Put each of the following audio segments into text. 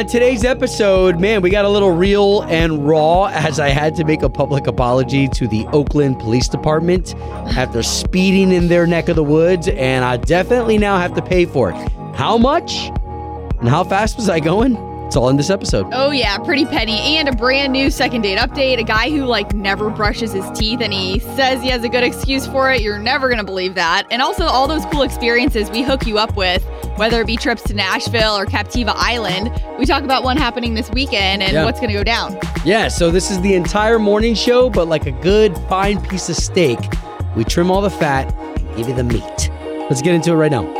On today's episode, man, we got a little real and raw as I had to make a public apology to the Oakland Police Department after speeding in their neck of the woods, and I definitely now have to pay for it. How much and how fast was I going? It's all in this episode. Oh, yeah. Pretty petty. And a brand new second date update. A guy who, never brushes his teeth and he says he has a good excuse for it. You're never going to believe that. And also all those cool experiences we hook you up with, whether it be trips to Nashville or Captiva Island. We talk about one happening this weekend and what's going to go down. Yeah. So this is the entire morning show, but like a good fine piece of steak, we trim all the fat and give you the meat. Let's get into it right now.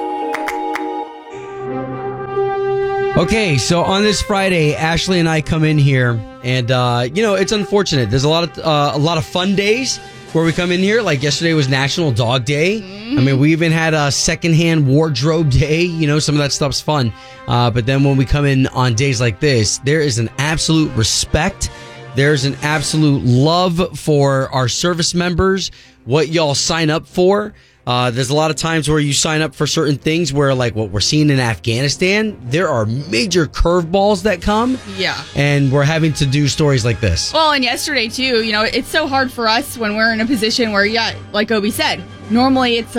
Okay, so on this Friday, Ashley and I come in here, and it's unfortunate. There's a lot of fun days where we come in here. Like yesterday was National Dog Day. Mm-hmm. I mean, we even had a secondhand wardrobe day. You know, some of that stuff's fun. But then when we come in on days like this, there is an absolute respect. There's an absolute love for our service members. What y'all sign up for. There's a lot of times where you sign up for certain things where, like what we're seeing in Afghanistan, there are major curveballs that come. Yeah. And we're having to do stories like this. Well, and yesterday, too, it's so hard for us when we're in a position where, like Obi said, normally it's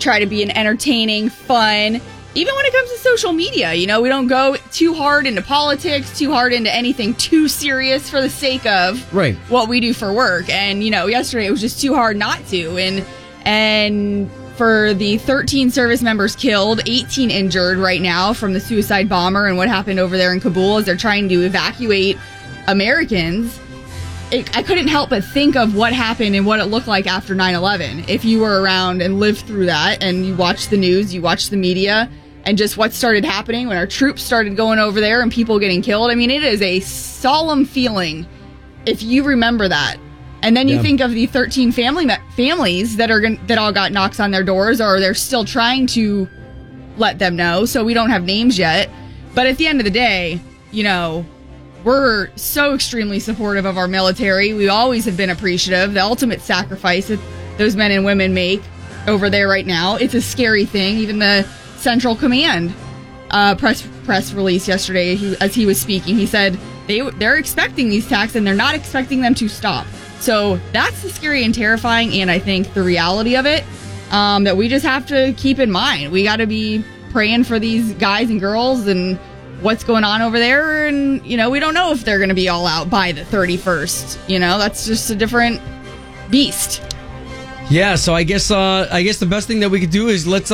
try to be an entertaining, fun, even when it comes to social media, we don't go too hard into politics, too hard into anything too serious for the sake of what we do for work. And, yesterday it was just too hard not to. And for the 13 service members killed, 18 injured right now from the suicide bomber and what happened over there in Kabul as they're trying to evacuate Americans, I couldn't help but think of what happened and what it looked like after 9/11. If you were around and lived through that and you watched the news, you watched the media, and just what started happening when our troops started going over there and people getting killed. I mean, it is a solemn feeling if you remember that. And then you think of the 13 families that all got knocks on their doors, or they're still trying to let them know. So we don't have names yet. But at the end of the day, we're so extremely supportive of our military. We always have been appreciative. The ultimate sacrifice that those men and women make over there right now. It's a scary thing. Even the Central Command press release yesterday, as he was speaking, he said they're expecting these attacks and they're not expecting them to stop. So that's the scary and terrifying, and I think the reality of it that we just have to keep in mind. We got to be praying for these guys and girls and what's going on over there. And, we don't know if they're going to be all out by the 31st. That's just a different beast. Yeah, so I guess the best thing that we could do is let's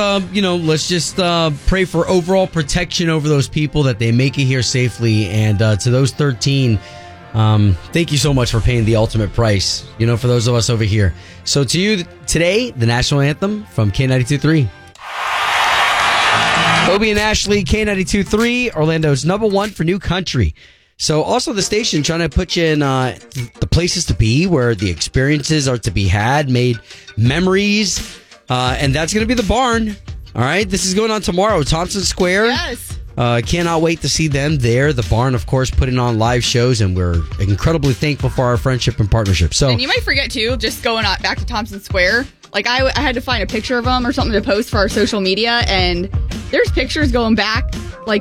just pray for overall protection over those people, that they make it here safely. And to those 13, thank you so much for paying the ultimate price, for those of us over here. So to you today, the National Anthem from K92.3. Obi and Ashley, K92.3, Orlando's #1 for new country. So also the station trying to put you in the places to be, where the experiences are to be had, made memories, and that's going to be the barn. All right, this is going on tomorrow, Thompson Square. Yes. Cannot wait to see them there. The barn, of course, putting on live shows, and we're incredibly thankful for our friendship and partnership. So, and you might forget, too, just going back to Thompson Square, I had to find a picture of them or something to post for our social media, and there's pictures going back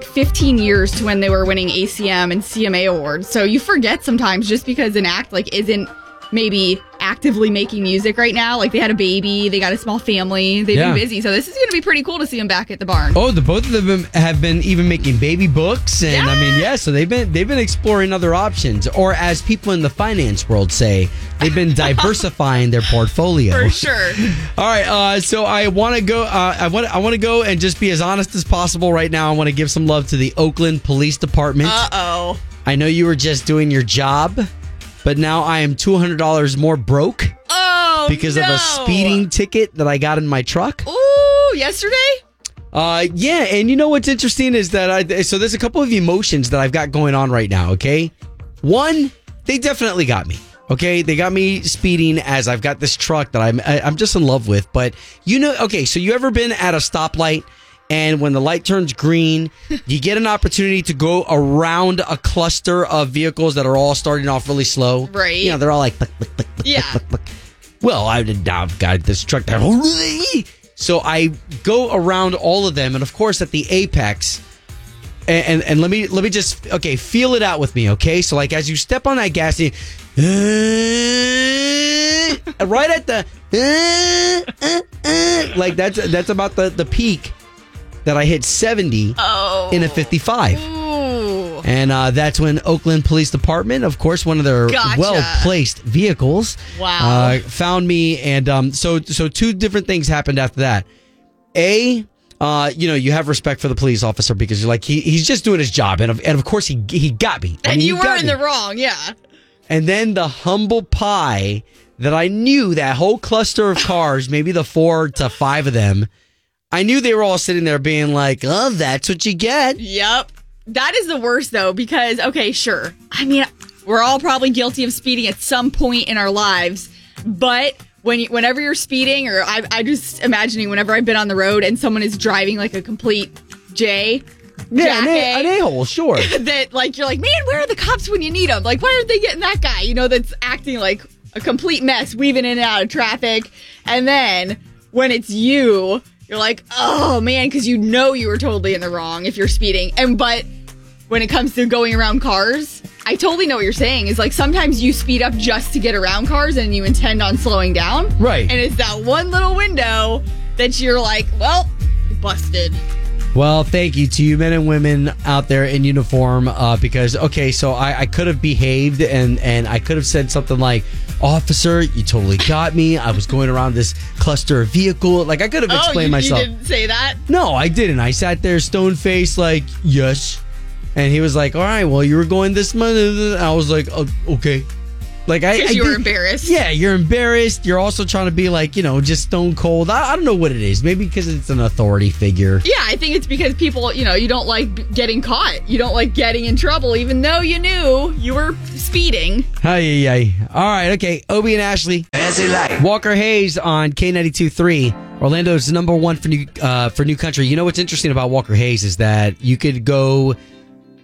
15 years to when they were winning ACM and CMA awards. So you forget sometimes, just because an act isn't maybe actively making music right now. They had a baby, they got a small family, they've been busy. So this is going to be pretty cool to see them back at the barn. Oh, the both of them have been even making baby books, and so they've been exploring other options, or as people in the finance world say, they've been diversifying their portfolio. For sure. All right, so I want to go. I want to go and just be as honest as possible right now. I want to give some love to the Oakland Police Department. Uh-oh. I know you were just doing your job, but now I am $200 more broke because of a speeding ticket that I got in my truck. Ooh, yesterday? Yeah, and you know what's interesting is that so there's a couple of emotions that I've got going on right now, okay? One, they definitely got me, okay? They got me speeding as I've got this truck that I'm just in love with. But so you ever been at a stoplight, and when the light turns green, you get an opportunity to go around a cluster of vehicles that are all starting off really slow. Right. They're all like, look. Well, I've got this truck that. So I go around all of them. And of course, at the apex, And let me just, okay, feel it out with me, okay? So, like, as you step on that gas, you, right at the, like, that's about the peak that I hit 70 in a 55. Ooh. And that's when Oakland Police Department, of course, one of their well-placed vehicles, found me. And so two different things happened after that. A, you know, you have respect for the police officer because you're like, he's just doing his job. And of course, he got me. I mean, you were in the wrong, yeah. And then the humble pie that I knew, that whole cluster of cars, maybe the 4 to 5 of them, I knew they were all sitting there being like, oh, that's what you get. Yep. That is the worst, though, because, okay, sure. I mean, we're all probably guilty of speeding at some point in our lives, but... Whenever you're speeding, or I just imagining whenever I've been on the road and someone is driving like a complete an a-hole, sure. That like you're like, man, where are the cops when you need them? Like, why aren't they getting that guy? You know, that's acting like a complete mess, weaving in and out of traffic. And then when it's you, you're like, oh man, because you know you were totally in the wrong if you're speeding. But when it comes to going around cars, I totally know what you're saying. It's like sometimes you speed up just to get around cars and you intend on slowing down. Right. And it's that one little window that you're like, well, busted. Well, thank you to you men and women out there in uniform because, okay, so I could have behaved and I could have said something like, officer, you totally got me. I was going around this cluster of vehicle. Like, I could have explained myself. You didn't say that? No, I didn't. I sat there stone-faced like, yes. And he was like, all right, well, you were going this month. I was like, oh, okay. Like, because you were embarrassed. Yeah, you're embarrassed. You're also trying to be like, you know, just stone cold. I don't know what it is. Maybe because it's an authority figure. Yeah, I think it's because people, you know, you don't like getting caught. You don't like getting in trouble, even though you knew you were speeding. All right, okay. Obie and Ashley. Walker Hayes on K92.3. Orlando's number one for new country. You know what's interesting about Walker Hayes is that you could go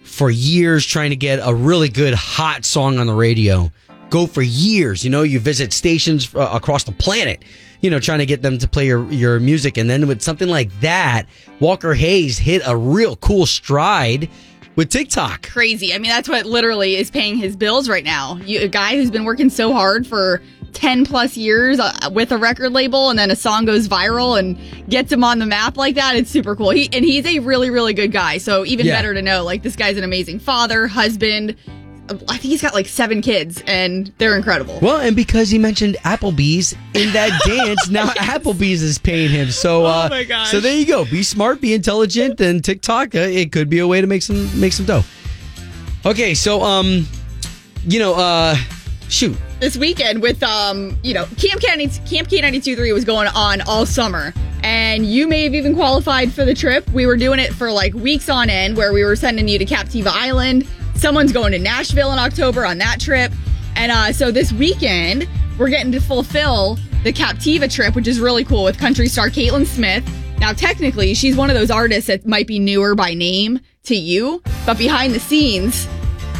for years trying to get a really good hot song on the radio. Go for years. You know, you visit stations across the planet, you know, trying to get them to play your music. And then with something like that, Walker Hayes hit a real cool stride with TikTok. Crazy. I mean, that's what literally is paying his bills right now. A guy who's been working so hard for 10 plus years with a record label, and then a song goes viral and gets him on the map like that. It's super cool. He's a really, really good guy. So even better to know, like, this guy's an amazing father, husband. I think he's got like 7 kids, and they're incredible. Well, and because he mentioned Applebee's in that dance, now Applebee's is paying him. So, my gosh. So there you go. Be smart, be intelligent, and TikTok, it could be a way to make some dough. Okay, so you know, shoot. This weekend with, you know, Camp K92.3 was going on all summer, and you may have even qualified for the trip. We were doing it for like weeks on end, where we were sending you to Captiva Island. Someone's going to Nashville in October on that trip. And so this weekend, we're getting to fulfill the Captiva trip, which is really cool, with country star Kaitlyn Smith. Now, technically, she's one of those artists that might be newer by name to you, but behind the scenes,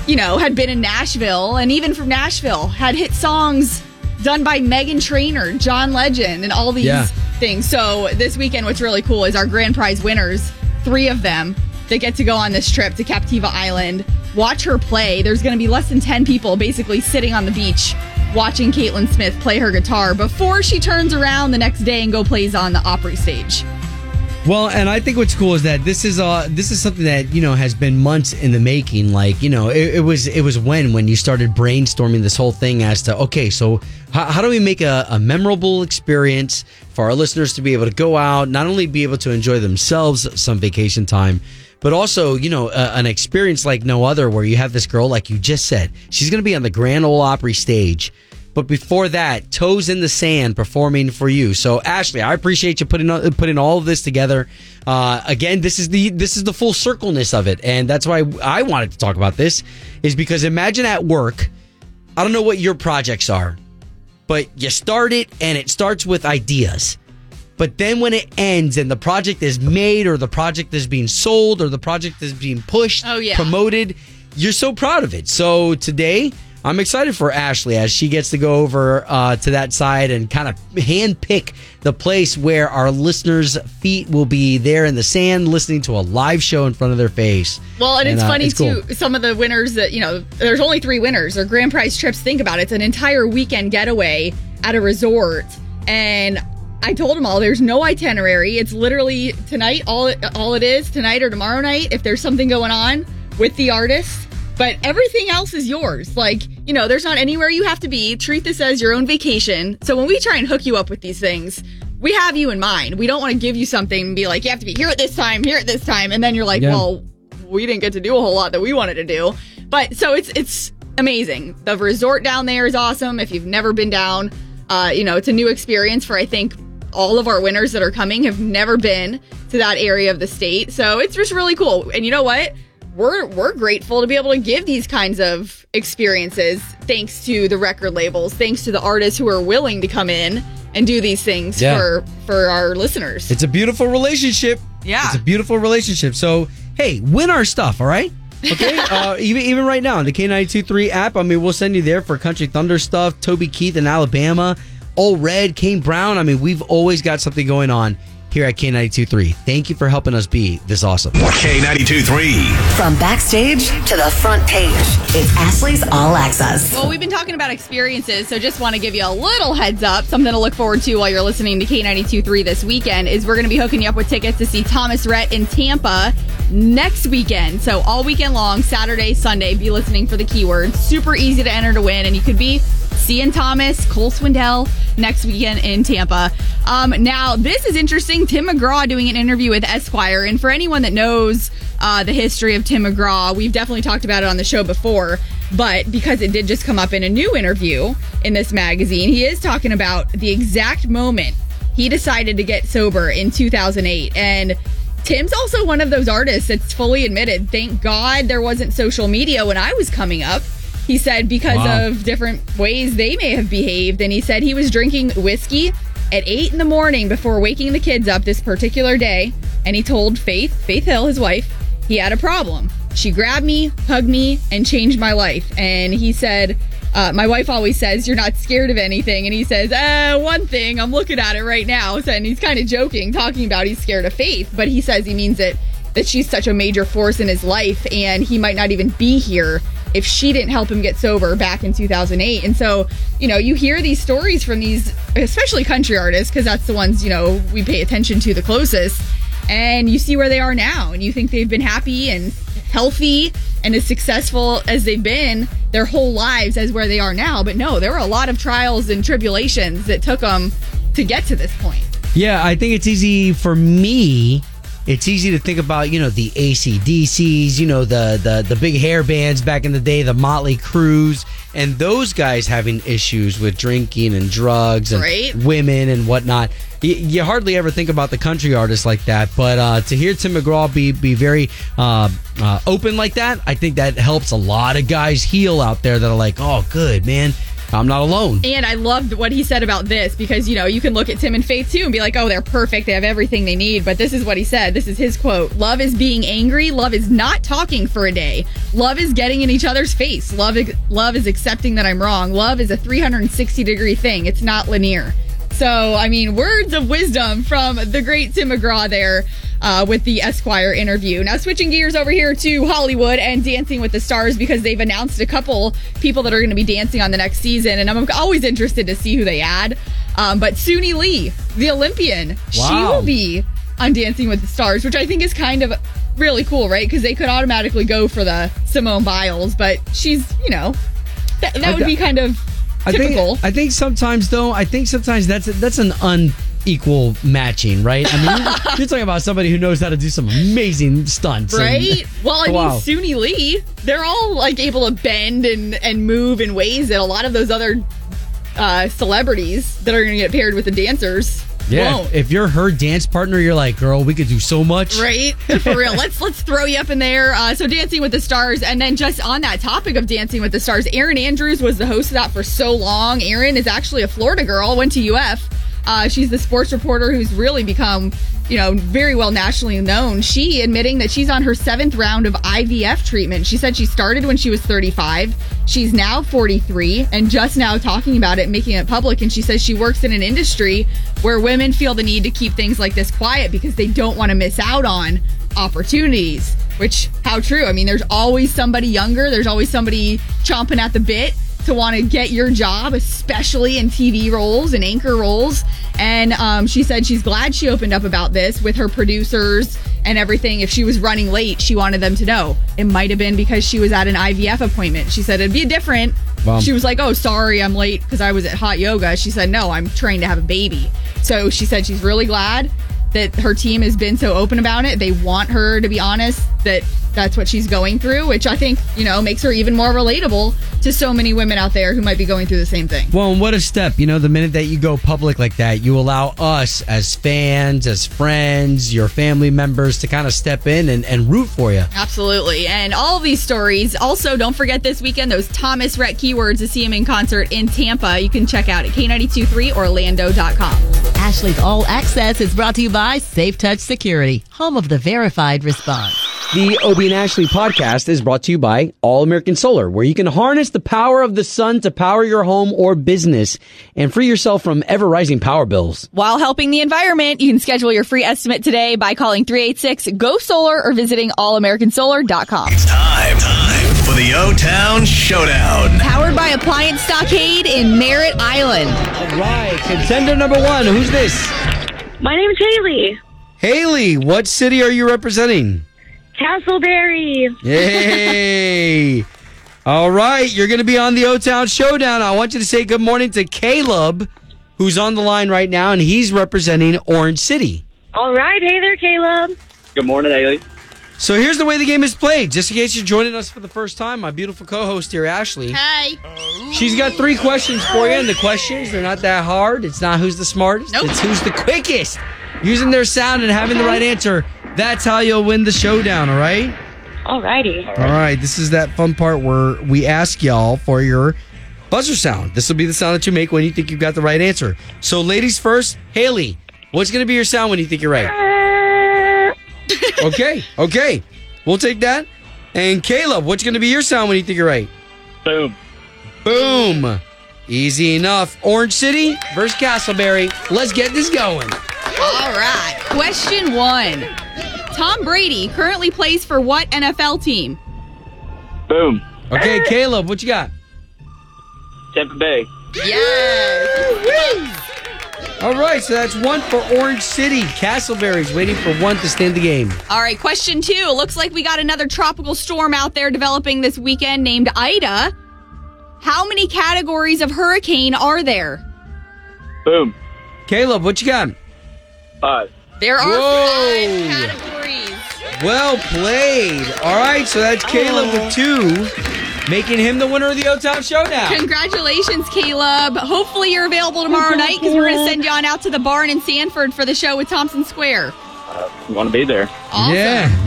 you know, had been in Nashville, and even from Nashville, had hit songs done by Meghan Trainor, John Legend, and all these things. So this weekend, what's really cool is our grand prize winners, 3 of them, that get to go on this trip to Captiva Island, watch her play. There's going to be less than 10 people basically sitting on the beach watching Kaitlyn Smith play her guitar before she turns around the next day and go plays on the Opry stage. Well, and I think what's cool is that this is something that, you know, has been months in the making. Like, you know, it was when you started brainstorming this whole thing as to, okay, so how do we make a memorable experience for our listeners to be able to go out, not only be able to enjoy themselves some vacation time, but also, you know, an experience like no other, where you have this girl, like you just said, she's going to be on the Grand Ole Opry stage. But before that, toes in the sand performing for you. So, Ashley, I appreciate you putting all of this together. Again, this is the full circleness of it, and that's why I wanted to talk about this, is because imagine at work, I don't know what your projects are, but you start it and it starts with ideas. But then when it ends and the project is made, or the project is being sold, or the project is being pushed, promoted, you're so proud of it. So today, I'm excited for Ashley as she gets to go over to that side and kind of handpick the place where our listeners' feet will be there in the sand listening to a live show in front of their face. Well, and it's funny, it's too, cool. Some of the winners that, you know, there's only 3 winners or grand prize trips. Think about it. It's an entire weekend getaway at a resort. And I told them all, there's no itinerary. It's literally tonight, all it is, tonight or tomorrow night, if there's something going on with the artist. But everything else is yours. Like, you know, there's not anywhere you have to be. Treat this as your own vacation. So when we try and hook you up with these things, we have you in mind. We don't want to give you something and be like, you have to be here at this time. And then you're like, well, we didn't get to do a whole lot that we wanted to do. But so it's amazing. The resort down there is awesome. If you've never been down, you know, it's a new experience for, I think, all of our winners that are coming have never been to that area of the state. So it's just really cool. And you know what? We're grateful to be able to give these kinds of experiences thanks to the record labels, thanks to the artists who are willing to come in and do these things for our listeners. It's a beautiful relationship. Yeah. It's a beautiful relationship. So, hey, win our stuff, all right? Okay, even right now on the K92.3 app, I mean, we'll send you there for Country Thunder stuff, Toby Keith in Alabama, All Red, Kane Brown. I mean, we've always got something going on here at K92.3. Thank you for helping us be this awesome. K92.3. From backstage to the front page, it's Ashley's All Access. Well, we've been talking about experiences, so just want to give you a little heads up. Something to look forward to while you're listening to K92.3 this weekend is we're going to be hooking you up with tickets to see Thomas Rhett in Tampa next weekend. So all weekend long, Saturday, Sunday, be listening for the keywords. Super easy to enter to win, and you could be seeing Thomas, Cole Swindell next weekend in Tampa. Now, this is interesting. Tim McGraw doing an interview with Esquire. And for anyone that knows the history of Tim McGraw, we've definitely talked about it on the show before. But because it did just come up in a new interview in this magazine, he is talking about the exact moment he decided to get sober in 2008. And Tim's also one of those artists that's fully admitted, thank God there wasn't social media when I was coming up. He said because of different ways they may have behaved. And he said he was drinking whiskey at 8 in the morning before waking the kids up this particular day. And he told Faith Hill, his wife, he had a problem. She grabbed me, hugged me, and changed my life. And he said, my wife always says, you're not scared of anything. And he says, one thing, I'm looking at it right now. And he's kind of joking, talking about he's scared of Faith. But he says he means it, that she's such a major force in his life. And he might not even be here if she didn't help him get sober back in 2008. And so, you know, you hear these stories from these, especially country artists, because that's the ones, you know, we pay attention to the closest. And you see where they are now. And you think they've been happy and healthy and as successful as they've been their whole lives as where they are now. But no, there were a lot of trials and tribulations that took them to get to this point. Yeah, I think it's easy for me. It's easy to think about, you know, the AC/DCs, you know, the big hair bands back in the day, the Motley Crues, and those guys having issues with drinking and drugs and women and whatnot. You hardly ever think about the country artists like that, but to hear Tim McGraw be very open like that, I think that helps a lot of guys heal out there that are like, oh, good, man. I'm not alone. And I loved what he said about this because, you know, you can look at Tim and Faith too and be like, oh, they're perfect. They have everything they need. But this is what he said. This is his quote. Love is being angry. Love is not talking for a day. Love is getting in each other's face. Love is accepting that I'm wrong. Love is a 360-degree thing. It's not linear. So, I mean, words of wisdom from the great Tim McGraw there with the Esquire interview. Now, switching gears over here to Hollywood and Dancing with the Stars because they've announced a couple people that are going to be dancing on the next season, and I'm always interested to see who they add. But Suni Lee, the Olympian, she will be on Dancing with the Stars, which I think is kind of really cool, right? Because they could automatically go for the Simone Biles, but she's, you know, that would be kind of... I think sometimes that's an unequal matching, right? I mean, you're talking about somebody who knows how to do some amazing stunts. Right? Well, I mean, Suni Lee, they're all like able to bend and move in ways that a lot of those other celebrities that are going to get paired with the dancers won't. If you're her dance partner, you're like, girl, we could do so much. Right? For real. Let's throw you up in there. So Dancing with the Stars. And then just on that topic of Dancing with the Stars, Aaron Andrews was the host of that for so long. Aaron is actually a Florida girl, went to UF. She's the sports reporter who's really become, very well nationally known. She admitting that she's on her 7th round of IVF treatment. She said she started when she was 35. She's now 43 and just now talking about it, making it public. And she says she works in an industry where women feel the need to keep things like this quiet because they don't want to miss out on opportunities, which, how true. I mean, there's always somebody younger. There's always somebody chomping at the bit to want to get your job, especially in TV roles and anchor roles. And she said she's glad she opened up about this with her producers and everything. If she was running late, she wanted them to know. It might have been because she was at an IVF appointment. She said it'd be different. She was like, oh, sorry, I'm late because I was at hot yoga. She said, no, I'm trying to have a baby. So she said she's really glad that her team has been so open about it. They want her to be honest that that's what she's going through, which I think, makes her even more relatable to so many women out there who might be going through the same thing. Well, and what a step. The minute that you go public like that, you allow us as fans, as friends, your family members to kind of step in and root for you. Absolutely. And all these stories. Also, don't forget this weekend, those Thomas Rhett keywords to see him in concert in Tampa. You can check out at K92.3Orlando.com. Ashley's All Access is brought to you by Safe Touch Security, home of the verified response. The Obie and Ashley podcast is brought to you by All American Solar, where you can harness the power of the sun to power your home or business and free yourself from ever-rising power bills. While helping the environment, you can schedule your free estimate today by calling 386-GO-SOLAR or visiting allamericansolar.com. It's time for the O-Town Showdown. Powered by Appliance Stockade in Merritt Island. All right, contender number one, who's this? My name is Haley. Haley, what city are you representing? Castleberry. Yay. All right. You're going to be on the O-Town Showdown. I want you to say good morning to Caleb, who's on the line right now, and he's representing Orange City. All right. Hey there, Caleb. Good morning, Haley. So here's the way the game is played. Just in case you're joining us for the first time, my beautiful co-host here, Ashley. Hi. She's got three questions for you, and the questions, they're not that hard. It's not who's the smartest. Nope. It's who's the quickest. Using their sound and having the right answer. That's how you'll win the showdown, all right? All righty. All right, this is that fun part where we ask y'all for your buzzer sound. This will be the sound that you make when you think you've got the right answer. So, ladies first, Haley, what's going to be your sound when you think you're right? Okay. We'll take that. And Caleb, what's going to be your sound when you think you're right? Boom. Easy enough. Orange City versus Castleberry. Let's get this going. All right. Question one. Tom Brady currently plays for what NFL team? Boom. Okay, Caleb, what you got? Tampa Bay. Yes. All right, so that's one for Orange City. Castleberry's waiting for one to stay in the game. All right, question two. Looks like we got another tropical storm out there developing this weekend named Ida. How many categories of hurricane are there? Boom. Caleb, what you got? 5. There are 5 categories. Well played. All right, so that's Caleb with 2, making him the winner of the O-Town Showdown. Congratulations, Caleb. Hopefully you're available tomorrow night because we're going to send you on out to the barn in Sanford for the show with Thompson Square. You want to be there. Awesome.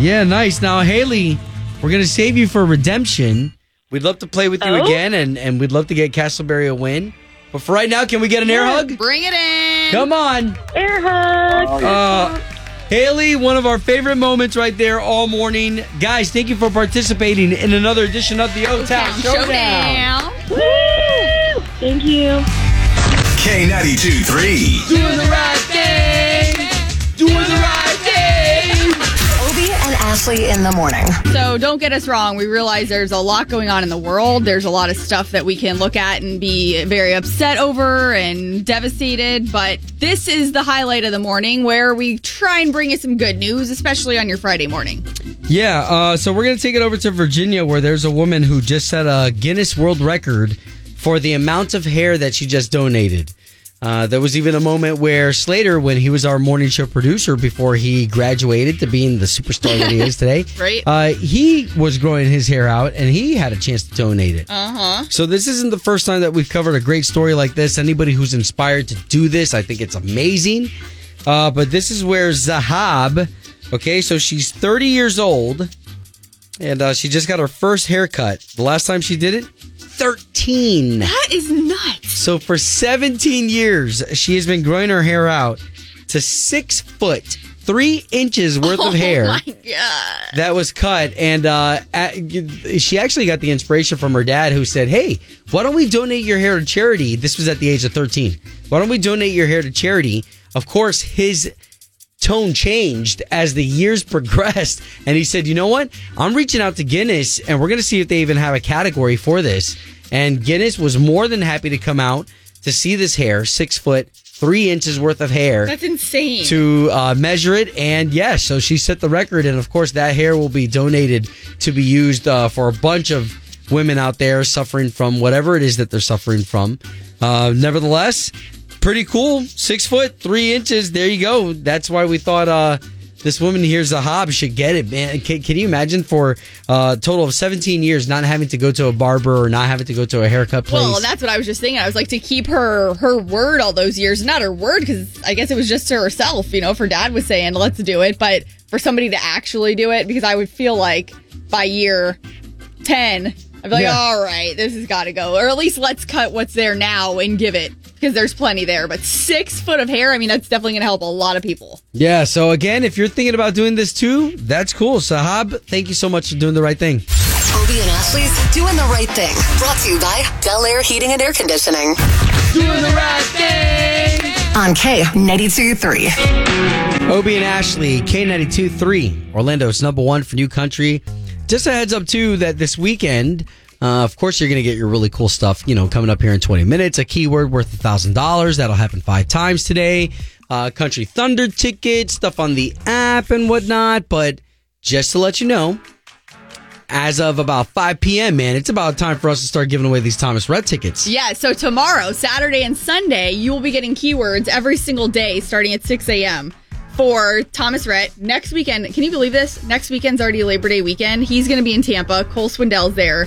Yeah, nice. Now, Haley, we're going to save you for redemption. We'd love to play with you again, and we'd love to get Castleberry a win. But for right now, can we get an air hug? Bring it in. Come on. Air hug. Haley, one of our favorite moments right there all morning. Guys, thank you for participating in another edition of the O-Town Showdown. Woo! Thank you. K92.3. Doing the right thing. Doing the right thing. Obie and Ashley in the morning. So don't get us wrong. We realize there's a lot going on in the world. There's a lot of stuff that we can look at and be very upset over and devastated. But this is the highlight of the morning where we try and bring you some good news, especially on your Friday morning. Yeah. So we're going to take it over to Virginia, where there's a woman who just set a Guinness World Record for the amount of hair that she just donated. There was even a moment where Slater, when he was our morning show producer before he graduated to being the superstar that he is today, right? He was growing his hair out, and he had a chance to donate it. So this isn't the first time that we've covered a great story like this. Anybody who's inspired to do this, I think it's amazing. But this is where Zahab, so she's 30 years old, and she just got her first haircut. The last time she did it, 13. That is nuts. So for 17 years, she has been growing her hair out to 6 foot, 3 inches worth of hair. Oh, my God. That was cut. And she actually got the inspiration from her dad, who said, hey, why don't we donate your hair to charity? This was at the age of 13. Why don't we donate your hair to charity? Of course, his tone changed as the years progressed. And he said, you know what? I'm reaching out to Guinness, and we're going to see if they even have a category for this. And Guinness was more than happy to come out to see this hair, 6 foot, 3 inches worth of hair. That's insane. To measure it. And yes, so she set the record. And of course, that hair will be donated to be used for a bunch of women out there suffering from whatever it is that they're suffering from. Nevertheless, pretty cool. 6 foot, 3 inches. There you go. That's why we thought this woman here's a hob should get it, man. Can you imagine for a total of 17 years not having to go to a barber or not having to go to a haircut place? Well, that's what I was just thinking. I was like, to keep her word all those years. Not her word, because I guess it was just to herself. You know, if her dad was saying, let's do it. But for somebody to actually do it, because I would feel like by year 10, I'd be like, all right, this has got to go. Or at least let's cut what's there now and give it. Because there's plenty there, but 6 foot of hair, I mean, that's definitely going to help a lot of people. Yeah, so again, if you're thinking about doing this too, that's cool. Sahab, thank you so much for doing the right thing. Toby and Ashley's Doing the Right Thing. Brought to you by Del Air Heating and Air Conditioning. Doing the right thing. On K92.3. Obie and Ashley, K92.3. Orlando's number one for new country. Just a heads up, too, that this weekend... of course, you're going to get your really cool stuff, you know, coming up here in 20 minutes. A keyword worth $1,000. That'll happen 5 times today. Country Thunder tickets, stuff on the app and whatnot. But just to let you know, as of about 5 p.m., man, it's about time for us to start giving away these Thomas Rhett tickets. Yeah, so tomorrow, Saturday and Sunday, you will be getting keywords every single day starting at 6 a.m. for Thomas Rhett. Next weekend, can you believe this? Next weekend's already Labor Day weekend. He's going to be in Tampa. Cole Swindell's there.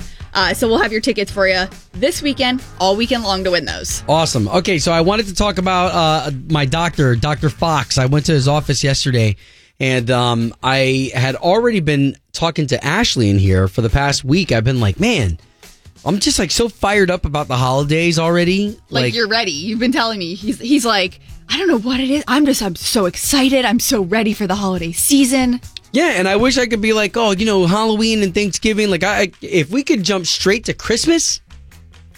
So we'll have your tickets for you this weekend, all weekend long to win those. Awesome. Okay, so I wanted to talk about my doctor, Dr. Fox. I went to his office yesterday, and I had already been talking to Ashley in here for the past week. I've been like, man, I'm just like so fired up about the holidays already. Like you're ready. You've been telling me. He's like, I don't know what it is. I'm so excited. I'm so ready for the holiday season. Yeah, and I wish I could be like, oh, you know, Halloween and Thanksgiving. Like, if we could jump straight to Christmas,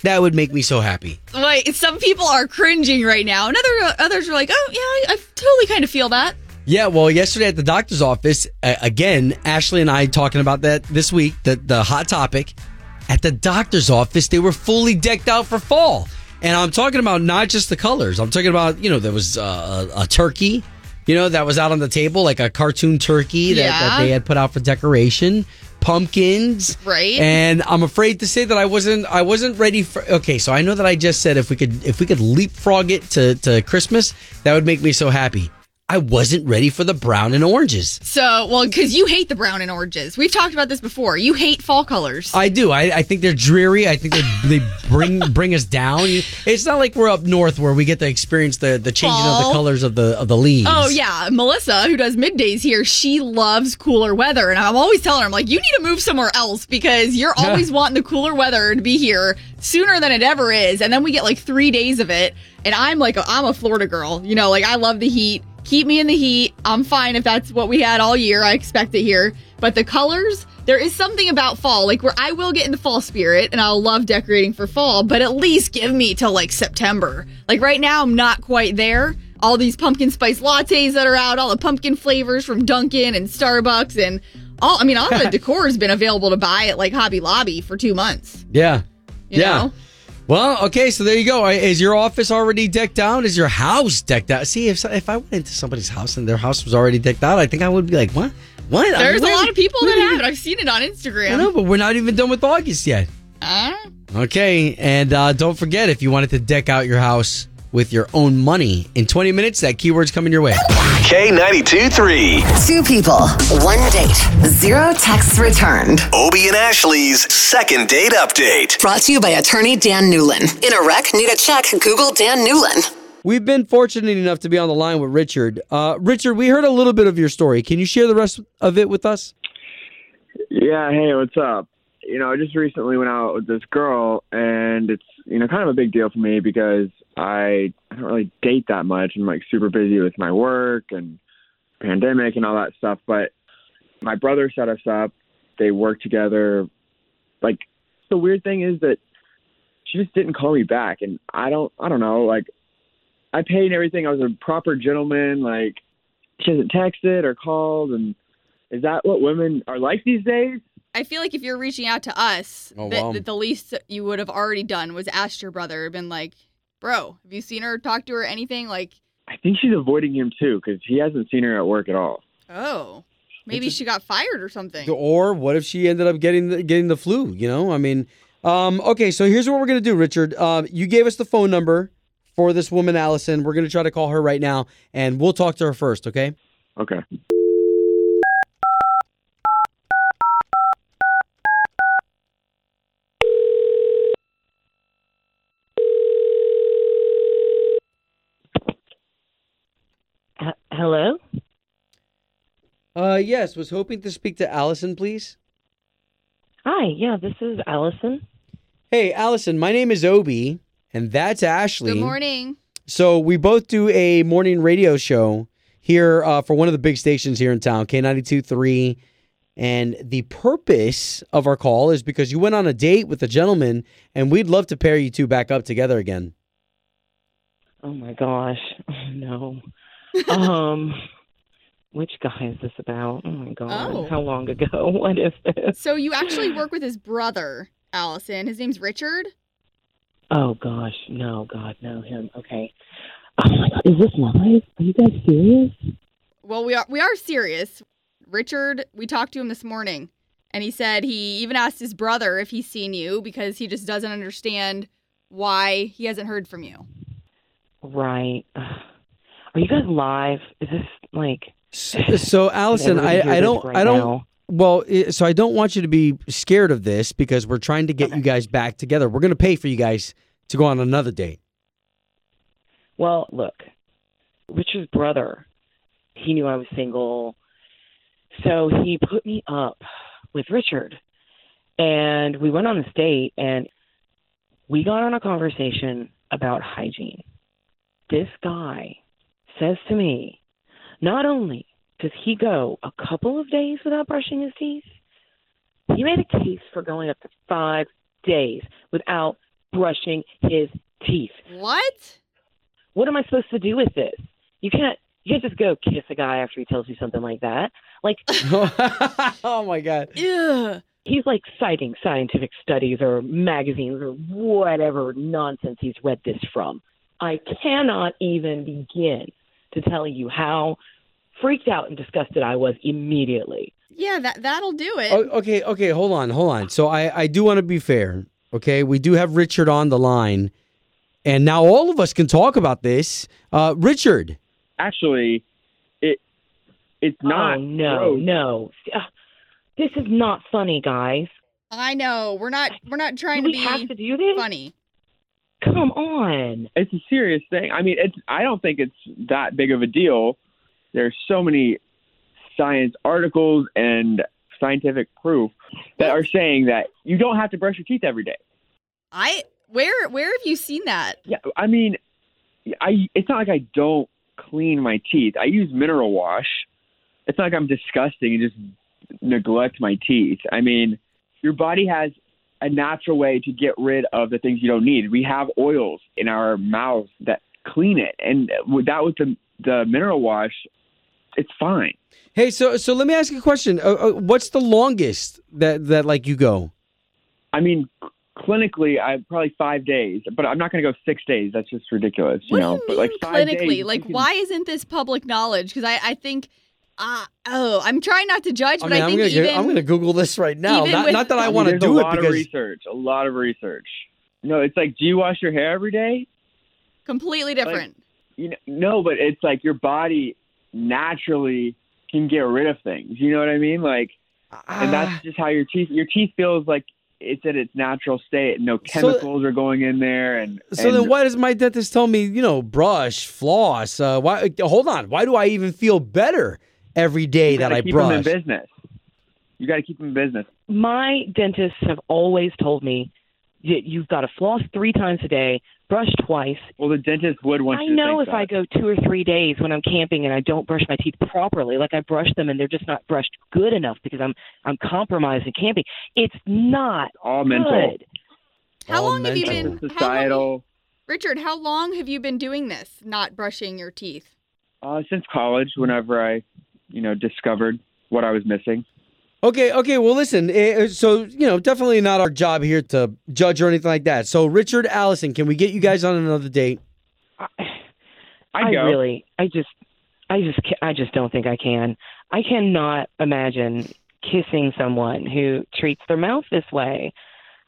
that would make me so happy. Like, some people are cringing right now, and others are like, oh, yeah, I totally kind of feel that. Yeah, well, yesterday at the doctor's office, again, Ashley and I talking about that this week, the hot topic. At the doctor's office, they were fully decked out for fall. And I'm talking about not just the colors. I'm talking about, you know, there was a turkey. You know, that was out on the table, like a cartoon turkey that they had put out for decoration, pumpkins. Right. And I'm afraid to say that I wasn't ready for. Okay, so I know that I just said if we could leapfrog it to Christmas, that would make me so happy. I wasn't ready for the brown and oranges. So, well, because you hate the brown and oranges. We've talked about this before. You hate fall colors. I do. I think they're dreary. I think they bring us down. It's not like we're up north where we get to experience the changing fall. Of the colors of the leaves. Oh, yeah. Melissa, who does middays here, she loves cooler weather. And I'm always telling her, I'm like, you need to move somewhere else because you're always wanting the cooler weather to be here sooner than it ever is. And then we get like 3 days of it. And I'm like, I'm a Florida girl. You know, like I love the heat. Keep me in the heat. I'm fine if that's what we had all year. I expect it here. But the colors, there is something about fall, like where I will get in the fall spirit and I'll love decorating for fall, but at least give me till like September. Like right now, I'm not quite there. All these pumpkin spice lattes that are out, all the pumpkin flavors from Dunkin' and Starbucks and all the decor has been available to buy at like Hobby Lobby for 2 months. Yeah. You know? Well, okay, so there you go. Is your office already decked out? Is your house decked out? See, if I went into somebody's house and their house was already decked out, I think I would be like, what? There's a lot of people that have it. I've seen it on Instagram. I know, but we're not even done with August yet. Okay, and don't forget, if you wanted to deck out your house with your own money, in 20 minutes, that keyword's coming your way. K92.3. 2 people, 1 date, 0 texts returned. Obie and Ashley's second date update. Brought to you by attorney Dan Newlin. In a wreck, need a check, Google Dan Newlin. We've been fortunate enough to be on the line with Richard. Richard, we heard a little bit of your story. Can you share the rest of it with us? Yeah, hey, what's up? you know, I just recently went out with this girl, and it's, you know, kind of a big deal for me because I don't really date that much. I'm like super busy with my work and pandemic and all that stuff. But my brother set us up. They work together. Like, the weird thing is that she just didn't call me back. And I don't know, like, I paid and everything. I was a proper gentleman. Like, she hasn't texted or called. And is that what women are like these days? I feel like if you're reaching out to us, the least you would have already done was asked your brother, been like, bro, have you seen her, talked to her, anything? Like, I think she's avoiding him too, because he hasn't seen her at work at all. Oh, maybe she got fired or something. Or what if she ended up getting the flu, you know? I mean, okay, so here's what we're going to do, Richard. You gave us the phone number for this woman, Allison. We're going to try to call her right now, and we'll talk to her first, okay? Okay. Hello? Yes, was hoping to speak to Allison, please. Hi, yeah, this is Allison. Hey, Allison, my name is Obi, and that's Ashley. Good morning. So we both do a morning radio show here for one of the big stations here in town, K92.3, and the purpose of our call is because you went on a date with a gentleman, and we'd love to pair you two back up together again. Oh, my gosh. Oh, no. Which guy is this about? Oh my god! Oh. How long ago? What is this? So you actually work with his brother, Allison. His name's Richard. Oh gosh, no, God, no, him. Okay. Oh my god, is this live? Are you guys serious? Well, we are serious. Richard, we talked to him this morning, and he said he even asked his brother if he's seen you because he just doesn't understand why he hasn't heard from you. Right. Are you guys live? Is this like... So Allison, I don't want you to be scared of this because we're trying to get you guys back together. We're going to pay for you guys to go on another date. Well, look, Richard's brother, he knew I was single. So he put me up with Richard. And we went on this date and we got on a conversation about hygiene. This guy says to me, not only does he go a couple of days without brushing his teeth, he made a case for going up to 5 days without brushing his teeth. What? What am I supposed to do with this? You can't just go kiss a guy after he tells you something like that. Like, oh my god. Ew. He's like citing scientific studies or magazines or whatever nonsense he's read this from. I cannot even begin to tell you how freaked out and disgusted I was immediately. Yeah, that'll do it. Oh, okay, hold on. So I do want to be fair, okay? We do have Richard on the line, and now all of us can talk about this. Richard. Actually, it's not. Oh, no. This is not funny, guys. I know. We're not trying to be funny. Do we have to do this? Come on. It's a serious thing. I mean, I don't think it's that big of a deal. There's so many science articles and scientific proof that are saying that you don't have to brush your teeth every day. Where have you seen that? Yeah, I mean, it's not like I don't clean my teeth. I use mineral wash. It's not like I'm disgusting and just neglect my teeth. I mean, your body has a natural way to get rid of the things you don't need. We have oils in our mouths that clean it. And that was the mineral wash. It's fine. Hey, so let me ask you a question. What's the longest that like you go? I mean, clinically, I probably 5 days, but I'm not going to go 6 days. That's just ridiculous. What do you mean like 5 days, clinically? Like, why isn't this public knowledge? Because I think... I'm trying not to judge, but I'm going to Google this right now. Not that I want to do it, because a lot of research. No, it's like, do you wash your hair every day? Completely different. Like, no, but it's like your body naturally can get rid of things. You know what I mean? Like, and that's just how your teeth feels like it's at its natural state, and no chemicals are going in there. Then why does my dentist tell me, brush, floss? Why do I even feel better every day that I brush? Keep them in business. You got to keep them in business. My dentists have always told me that you've got to floss 3 times a day, brush twice. Well, the dentist would want you to think that. I know if I go 2 or 3 days when I'm camping and I don't brush my teeth properly, like I brush them and they're just not brushed good enough because I'm compromised in camping. It's not all good. Mental. How long have you been societal? Richard, how long have you been doing this, not brushing your teeth? Since college, whenever I, discovered what I was missing. Okay. Well, listen, so, definitely not our job here to judge or anything like that. So, Richard, Allison, can we get you guys on another date? I just don't think I can. I cannot imagine kissing someone who treats their mouth this way.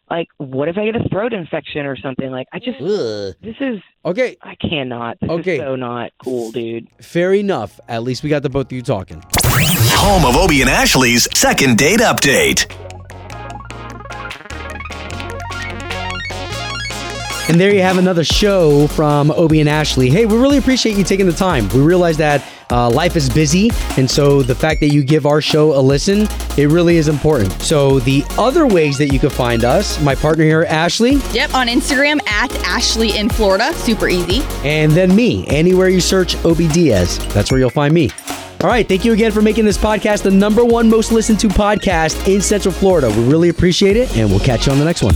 Like, what if I get a throat infection or something? Like, I just, this is, okay. I cannot. This is so not cool, dude. Fair enough. At least we got the both of you talking. Home of Obie and Ashley's second date update. And there you have another show from Obie and Ashley. Hey, we really appreciate you taking the time. We realize that life is busy, and so the fact that you give our show a listen, it really is important. So the other ways that you can find us, my partner here, Ashley. Yep, on Instagram, @AshleyInFlorida. Super easy. And then me, anywhere you search Obie Diaz. That's where you'll find me. All right, thank you again for making this podcast the #1 most listened to podcast in Central Florida. We really appreciate it, and we'll catch you on the next one.